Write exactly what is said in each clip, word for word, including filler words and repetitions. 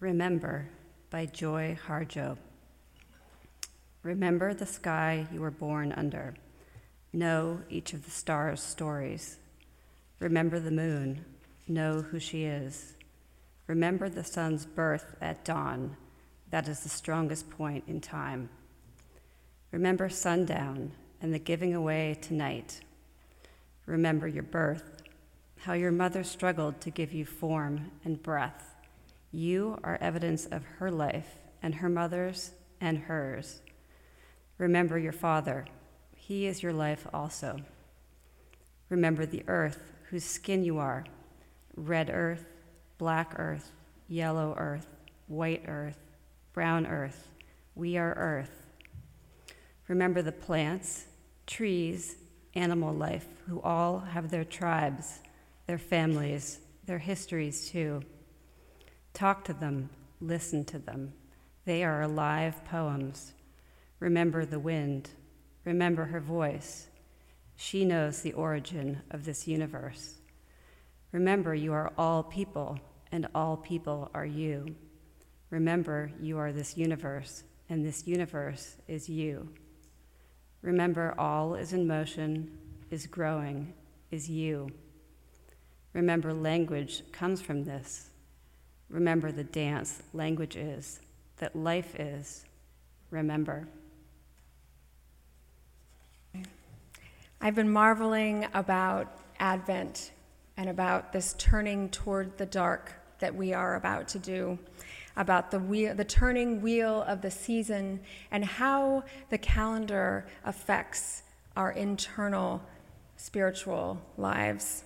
Remember by Joy Harjo. Remember the sky you were born under. Know each of the stars' stories. Remember the moon. Know who she is. Remember the sun's birth at dawn. That is the strongest point in time. Remember sundown and the giving away to night. Remember your birth, how your mother struggled to give you form and breath. You are evidence of her life and her mother's and hers. Remember your father. He is your life also. Remember the earth, whose skin you are. Red earth, black earth, yellow earth, white earth, brown earth. We are earth. Remember the plants, trees, animal life, who all have their tribes, their families, their histories too. Talk to them, listen to them. They are alive poems. Remember the wind. Remember her voice. She knows the origin of this universe. Remember you are all people, and all people are you. Remember you are this universe, and this universe is you. Remember all is in motion, is growing, is you. Remember language comes from this. Remember the dance language is, that life is. Remember. I've been marveling about Advent and about this turning toward the dark that we are about to do, about the wheel, the turning wheel of the season, and how the calendar affects our internal spiritual lives.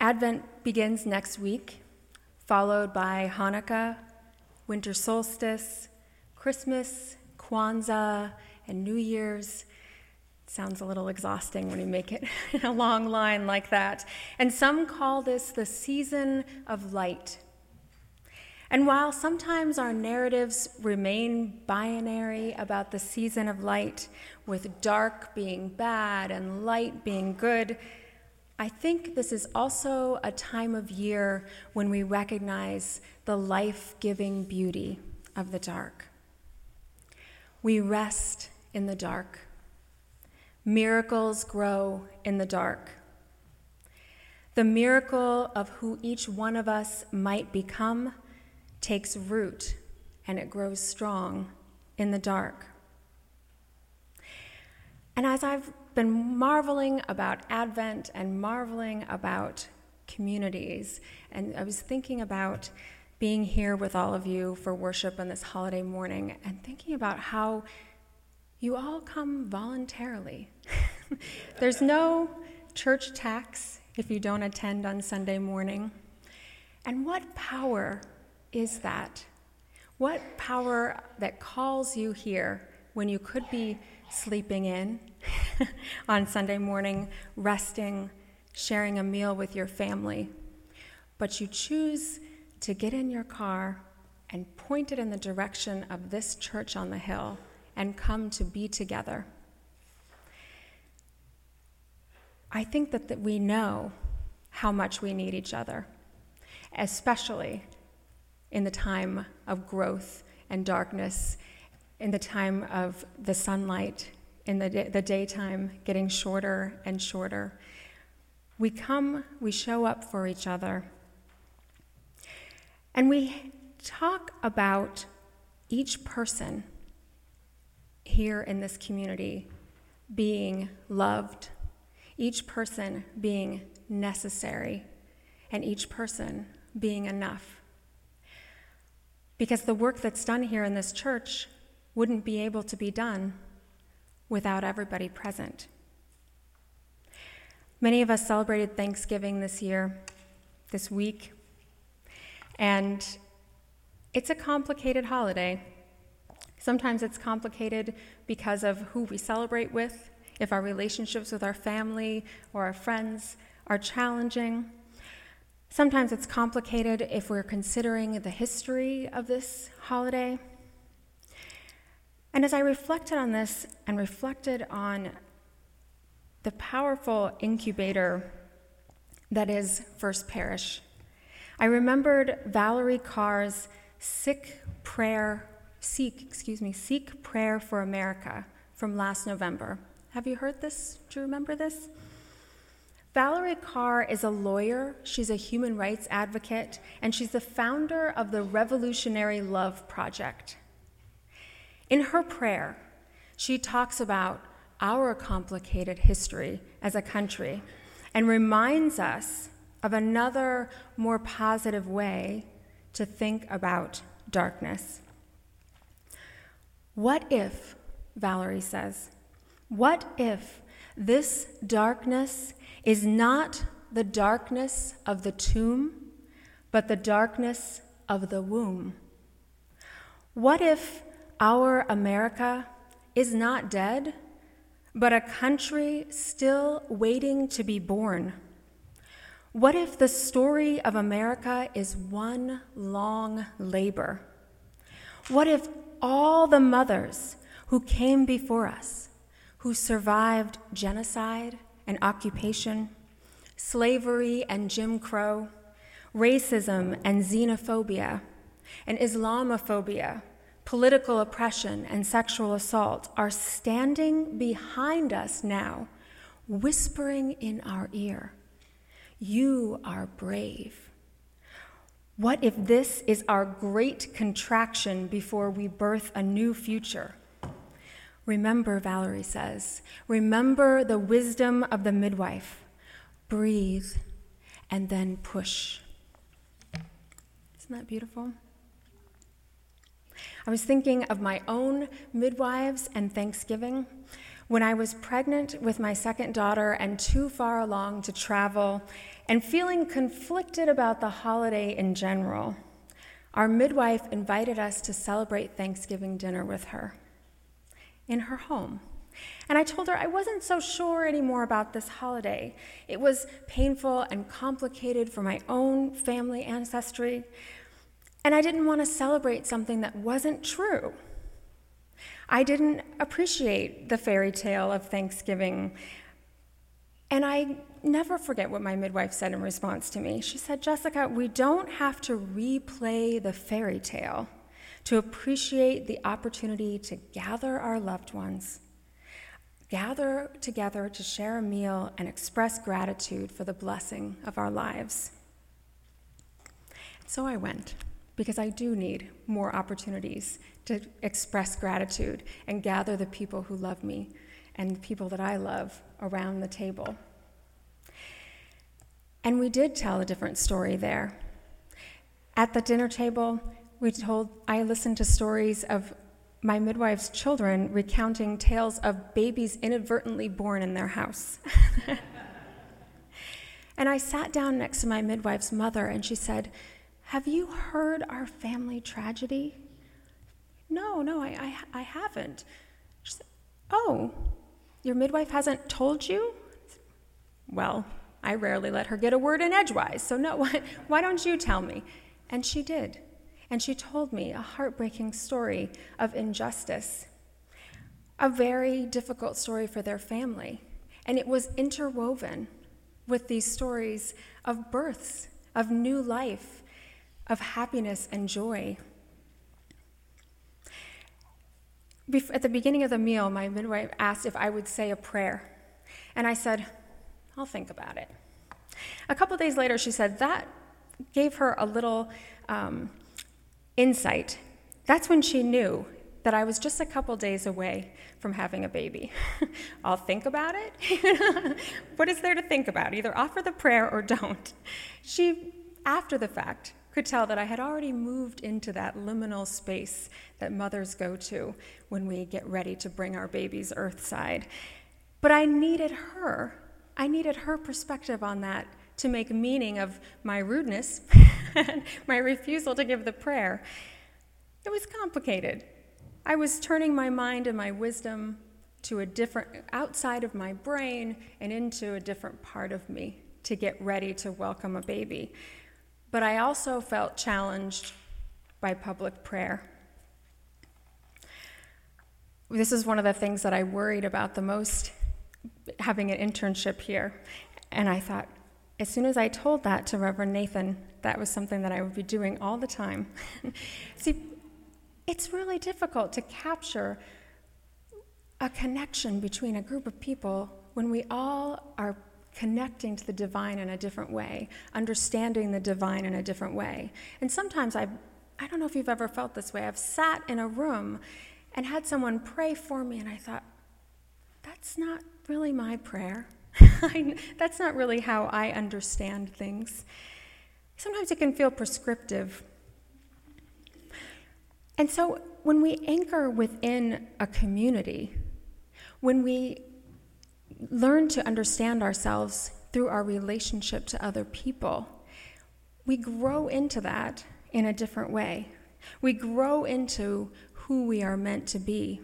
Advent begins next week, followed by Hanukkah, winter solstice, Christmas, Kwanzaa, and New Year's. It sounds a little exhausting when you make it in a long line like that. And some call this the season of light. And while sometimes our narratives remain binary about the season of light, with dark being bad and light being good, I think this is also a time of year when we recognize the life-giving beauty of the dark. We rest in the dark. Miracles grow in the dark. The miracle of who each one of us might become takes root, and it grows strong in the dark. And as I've been marveling about Advent and marveling about communities, and I was thinking about being here with all of you for worship on this holiday morning and thinking about how you all come voluntarily. There's no church tax if you don't attend on Sunday morning. And what power is that? What power that calls you here when you could be sleeping in on Sunday morning, resting, sharing a meal with your family, but you choose to get in your car and point it in the direction of this church on the hill and come to be together. I think that, that we know how much we need each other, especially in the time of growth and darkness, in the time of the sunlight, in the, day, the daytime getting shorter and shorter. We come, we show up for each other. And we talk about each person here in this community being loved, each person being necessary, and each person being enough. Because the work that's done here in this church wouldn't be able to be done without everybody present. Many of us celebrated Thanksgiving this year, this week, and it's a complicated holiday. Sometimes it's complicated because of who we celebrate with, if our relationships with our family or our friends are challenging. Sometimes it's complicated if we're considering the history of this holiday. And as I reflected on this and reflected on the powerful incubator that is First Parish, I remembered Valerie Carr's Sick Prayer, Seek, excuse me, Seek Prayer for America from last November. Have you heard this? Do you remember this? Valerie Carr is a lawyer, she's a human rights advocate, and she's the founder of the Revolutionary Love Project. In her prayer, she talks about our complicated history as a country and reminds us of another, more positive way to think about darkness. What if, Valerie says, what if this darkness is not the darkness of the tomb, but the darkness of the womb? What if our America is not dead, but a country still waiting to be born? What if the story of America is one long labor? What if all the mothers who came before us, who survived genocide and occupation, slavery and Jim Crow, racism and xenophobia, and Islamophobia, political oppression and sexual assault are standing behind us now, whispering in our ear, "You are brave." What if this is our great contraction before we birth a new future? Remember, Valerie says, remember the wisdom of the midwife. Breathe and then push. Isn't that beautiful? I was thinking of my own midwives and Thanksgiving. When I was pregnant with my second daughter and too far along to travel and feeling conflicted about the holiday in general, our midwife invited us to celebrate Thanksgiving dinner with her in her home. And I told her I wasn't so sure anymore about this holiday. It was painful and complicated for my own family ancestry. And I didn't want to celebrate something that wasn't true. I didn't appreciate the fairy tale of Thanksgiving. And I never forget what my midwife said in response to me. She said, "Jessica, we don't have to replay the fairy tale to appreciate the opportunity to gather our loved ones, gather together to share a meal and express gratitude for the blessing of our lives." So I went, because I do need more opportunities to express gratitude and gather the people who love me and the people that I love around the table. And we did tell a different story there. At the dinner table, we told, I listened to stories of my midwife's children recounting tales of babies inadvertently born in their house. And I sat down next to my midwife's mother and she said, "Have you heard our family tragedy?" No, no, I, I, I haven't. She said, "Oh, your midwife hasn't told you?" Well, I rarely let her get a word in edgewise, so no, why, why don't you tell me? And she did. And she told me a heartbreaking story of injustice, a very difficult story for their family. And it was interwoven with these stories of births, of new life, of happiness and joy. At the beginning of the meal, my midwife asked if I would say a prayer. And I said, "I'll think about it." A couple days later, she said that gave her a little um, insight. That's when she knew that I was just a couple days away from having a baby. I'll think about it? What is there to think about? Either offer the prayer or don't. She, after the fact, could tell that I had already moved into that liminal space that mothers go to when we get ready to bring our babies earthside. But I needed her. I needed her perspective on that to make meaning of my rudeness and my refusal to give the prayer. It was complicated. I was turning my mind and my wisdom to a different, outside of my brain and into a different part of me to get ready to welcome a baby. But I also felt challenged by public prayer. This is one of the things that I worried about the most, having an internship here. And I thought, As soon as I told that to Reverend Nathan, that was something that I would be doing all the time. See, it's really difficult to capture a connection between a group of people when we all are connecting to the divine in a different way, understanding the divine in a different way. And sometimes I've, I don't know if you've ever felt this way, I've sat in a room and had someone pray for me, and I thought, that's not really my prayer. I, that's not really how I understand things. Sometimes it can feel prescriptive. And so when we anchor within a community, when we learn to understand ourselves through our relationship to other people, we grow into that in a different way. We grow into who we are meant to be.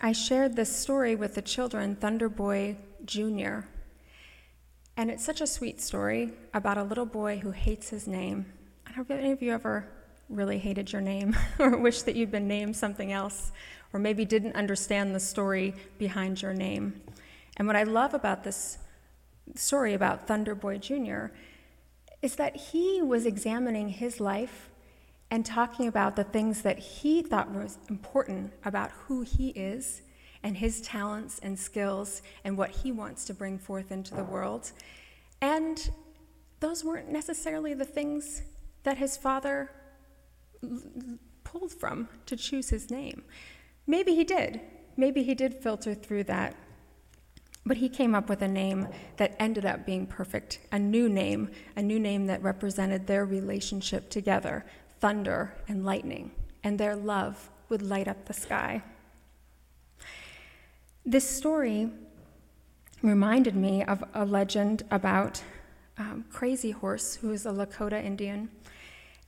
I shared this story with the children, Thunderboy Junior, and it's such a sweet story about a little boy who hates his name. I don't know if any of you ever really hated your name or wish that you'd been named something else, or maybe didn't understand the story behind your name. And what I love about this story about Thunderboy Junior is that he was examining his life and talking about the things that he thought was important about who he is and his talents and skills and what he wants to bring forth into the world. And those weren't necessarily the things that his father l- pulled from to choose his name. Maybe he did. Maybe he did filter through that. But he came up with a name that ended up being perfect, a new name, a new name that represented their relationship together, thunder and lightning, and their love would light up the sky. This story reminded me of a legend about um, Crazy Horse, who is a Lakota Indian,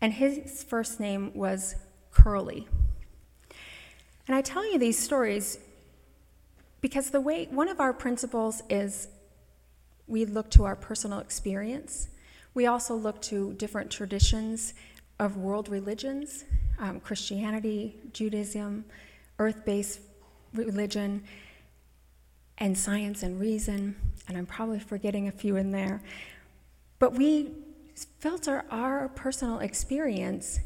and his first name was Curly. And I tell you these stories because the way, one of our principles is we look to our personal experience. We also look to different traditions of world religions, um, Christianity, Judaism, earth-based religion, and science and reason, and I'm probably forgetting a few in there. But we filter our personal experience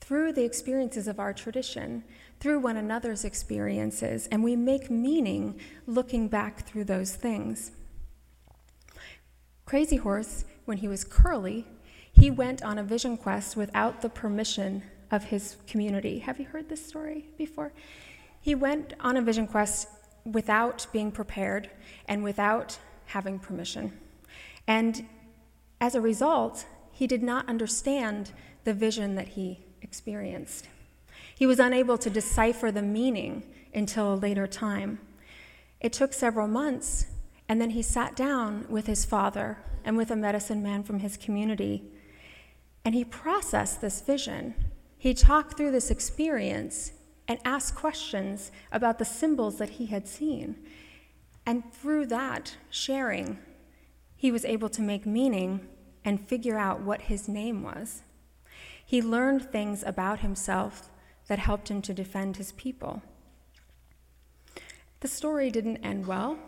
through the experiences of our tradition, through one another's experiences, and we make meaning looking back through those things. Crazy Horse, when he was Curly, he went on a vision quest without the permission of his community. Have you heard this story before? He went on a vision quest without being prepared and without having permission. And as a result, he did not understand the vision that he experienced. He was unable to decipher the meaning until a later time. It took several months, and then he sat down with his father and with a medicine man from his community, and he processed this vision. He talked through this experience and asked questions about the symbols that he had seen. And through that sharing, he was able to make meaning and figure out what his name was. He learned things about himself that helped him to defend his people. The story didn't end well.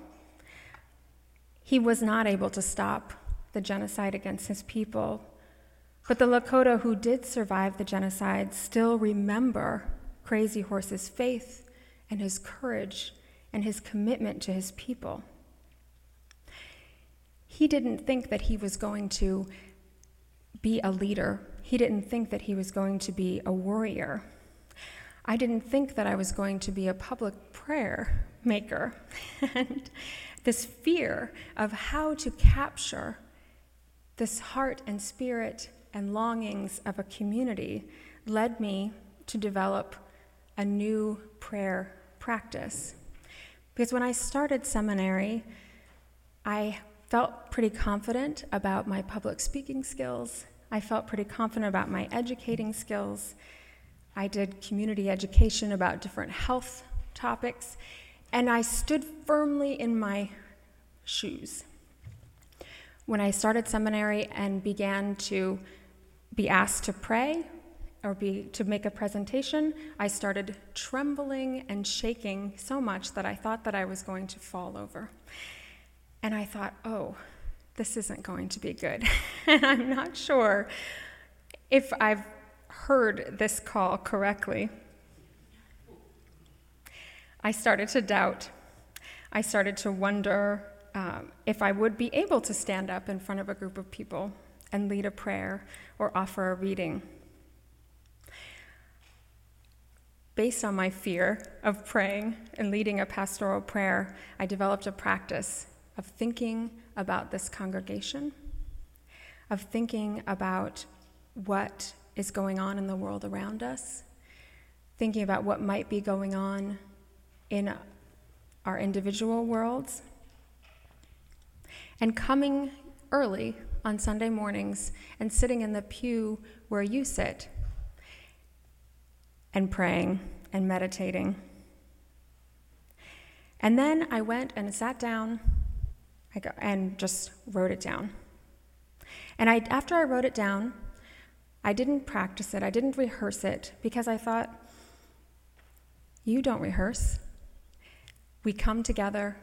He was not able to stop the genocide against his people, but the Lakota who did survive the genocide still remember Crazy Horse's faith and his courage and his commitment to his people. He didn't think that he was going to be a leader. He didn't think that he was going to be a warrior. I didn't think that I was going to be a public prayer maker. And this fear of how to capture this heart and spirit and longings of a community led me to develop a new prayer practice. Because when I started seminary, I felt pretty confident about my public speaking skills. I felt pretty confident about my educating skills. I did community education about different health topics, and I stood firmly in my shoes. When I started seminary and began to be asked to pray or be to make a presentation, I started trembling and shaking so much that I thought that I was going to fall over. And I thought, oh, this isn't going to be good. And I'm not sure if I've heard this call correctly. I started to doubt. I started to wonder um, if I would be able to stand up in front of a group of people and lead a prayer or offer a reading. Based on my fear of praying and leading a pastoral prayer, I developed a practice of thinking about this congregation, of thinking about what is going on in the world around us, thinking about what might be going on in our individual worlds, and coming early on Sunday mornings and sitting in the pew where you sit and praying and meditating. And then I went and sat down I go, and just wrote it down. And I, after I wrote it down, I didn't practice it, I didn't rehearse it, because I thought, you don't rehearse. We come together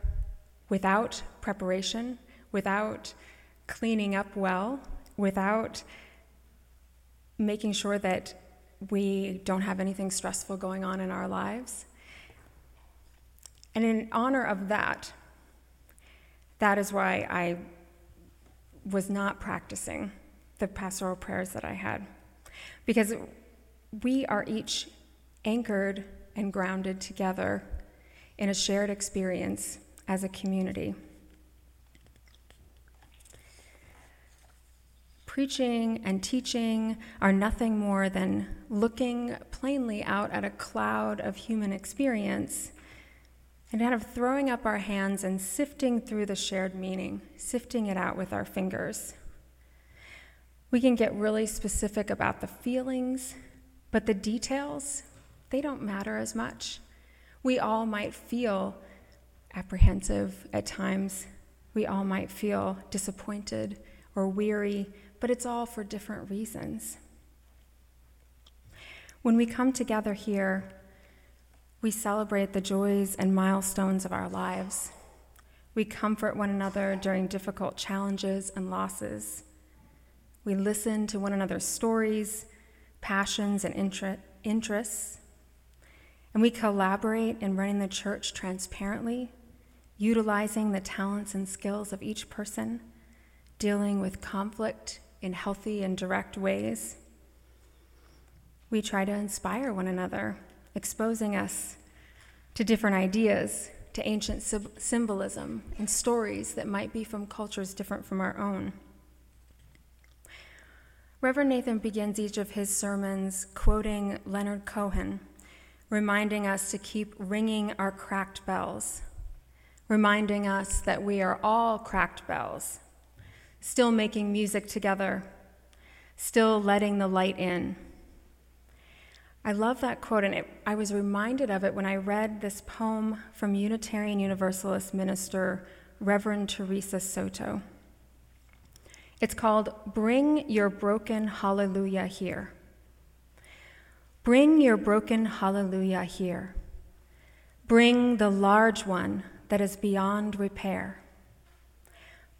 without preparation, without cleaning up well, without making sure that we don't have anything stressful going on in our lives. And in honor of that, that is why I was not practicing the pastoral prayers that I had, because we are each anchored and grounded together in a shared experience as a community. Preaching and teaching are nothing more than looking plainly out at a cloud of human experience and kind of throwing up our hands and sifting through the shared meaning, sifting it out with our fingers. We can get really specific about the feelings, but the details, they don't matter as much. We all might feel apprehensive at times. We all might feel disappointed or weary, but it's all for different reasons. When we come together here, we celebrate the joys and milestones of our lives. We comfort one another during difficult challenges and losses. We listen to one another's stories, passions, and inter- interests. And we collaborate in running the church transparently, utilizing the talents and skills of each person, dealing with conflict in healthy and direct ways. We try to inspire one another, exposing us to different ideas, to ancient symbolism and stories that might be from cultures different from our own. Reverend Nathan begins each of his sermons quoting Leonard Cohen, reminding us to keep ringing our cracked bells, reminding us that we are all cracked bells, still making music together, still letting the light in. I love that quote, and it, I was reminded of it when I read this poem from Unitarian Universalist minister Reverend Teresa Soto. It's called, "Bring Your Broken Hallelujah Here." Bring your broken hallelujah here. Bring the large one that is beyond repair.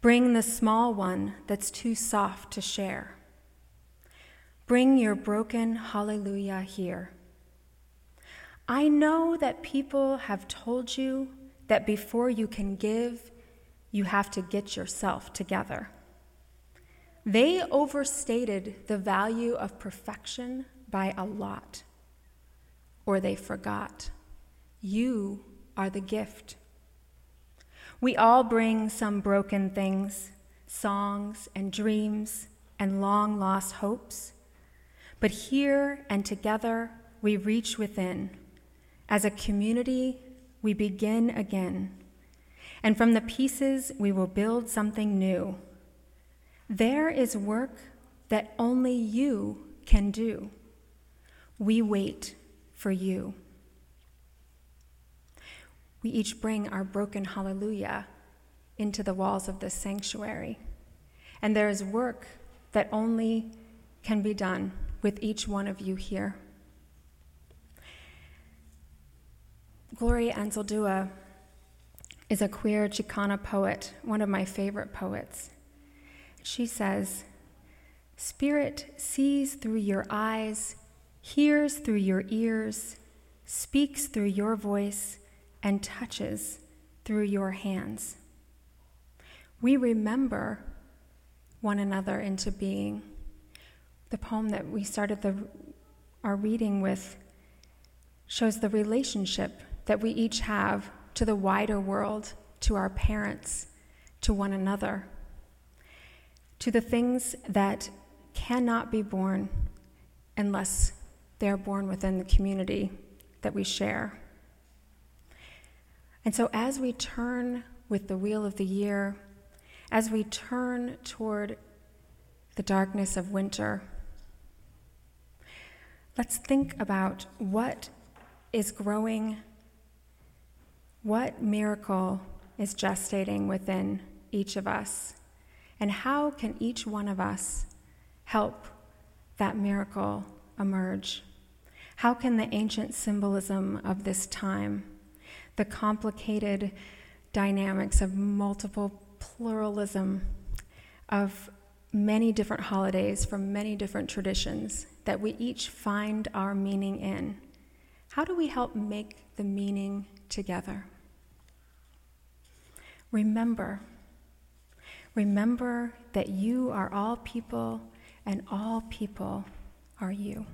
Bring the small one that's too soft to share. Bring your broken hallelujah here. I know that people have told you that before you can give, you have to get yourself together. They overstated the value of perfection by a lot, or they forgot. You are the gift. We all bring some broken things, songs and dreams and long-lost hopes, but here and together we reach within. As a community, we begin again, and from the pieces we will build something new. There is work that only you can do. We wait for you. We each bring our broken hallelujah into the walls of this sanctuary, and there is work that only can be done with each one of you here. Gloria Anzaldúa is a queer Chicana poet, one of my favorite poets. She says, "Spirit sees through your eyes, hears through your ears, speaks through your voice, and touches through your hands." We remember one another into being. The poem that we started the, our reading with shows the relationship that we each have to the wider world, to our parents, to one another, to the things that cannot be born unless they are born within the community that we share. And so as we turn with the wheel of the year, as we turn toward the darkness of winter, let's think about what is growing, what miracle is gestating within each of us, and how can each one of us help that miracle emerge? How can the ancient symbolism of this time, the complicated dynamics of multiple pluralism of many different holidays from many different traditions that we each find our meaning in, how do we help make the meaning together? Remember, remember that you are all people and all people are you.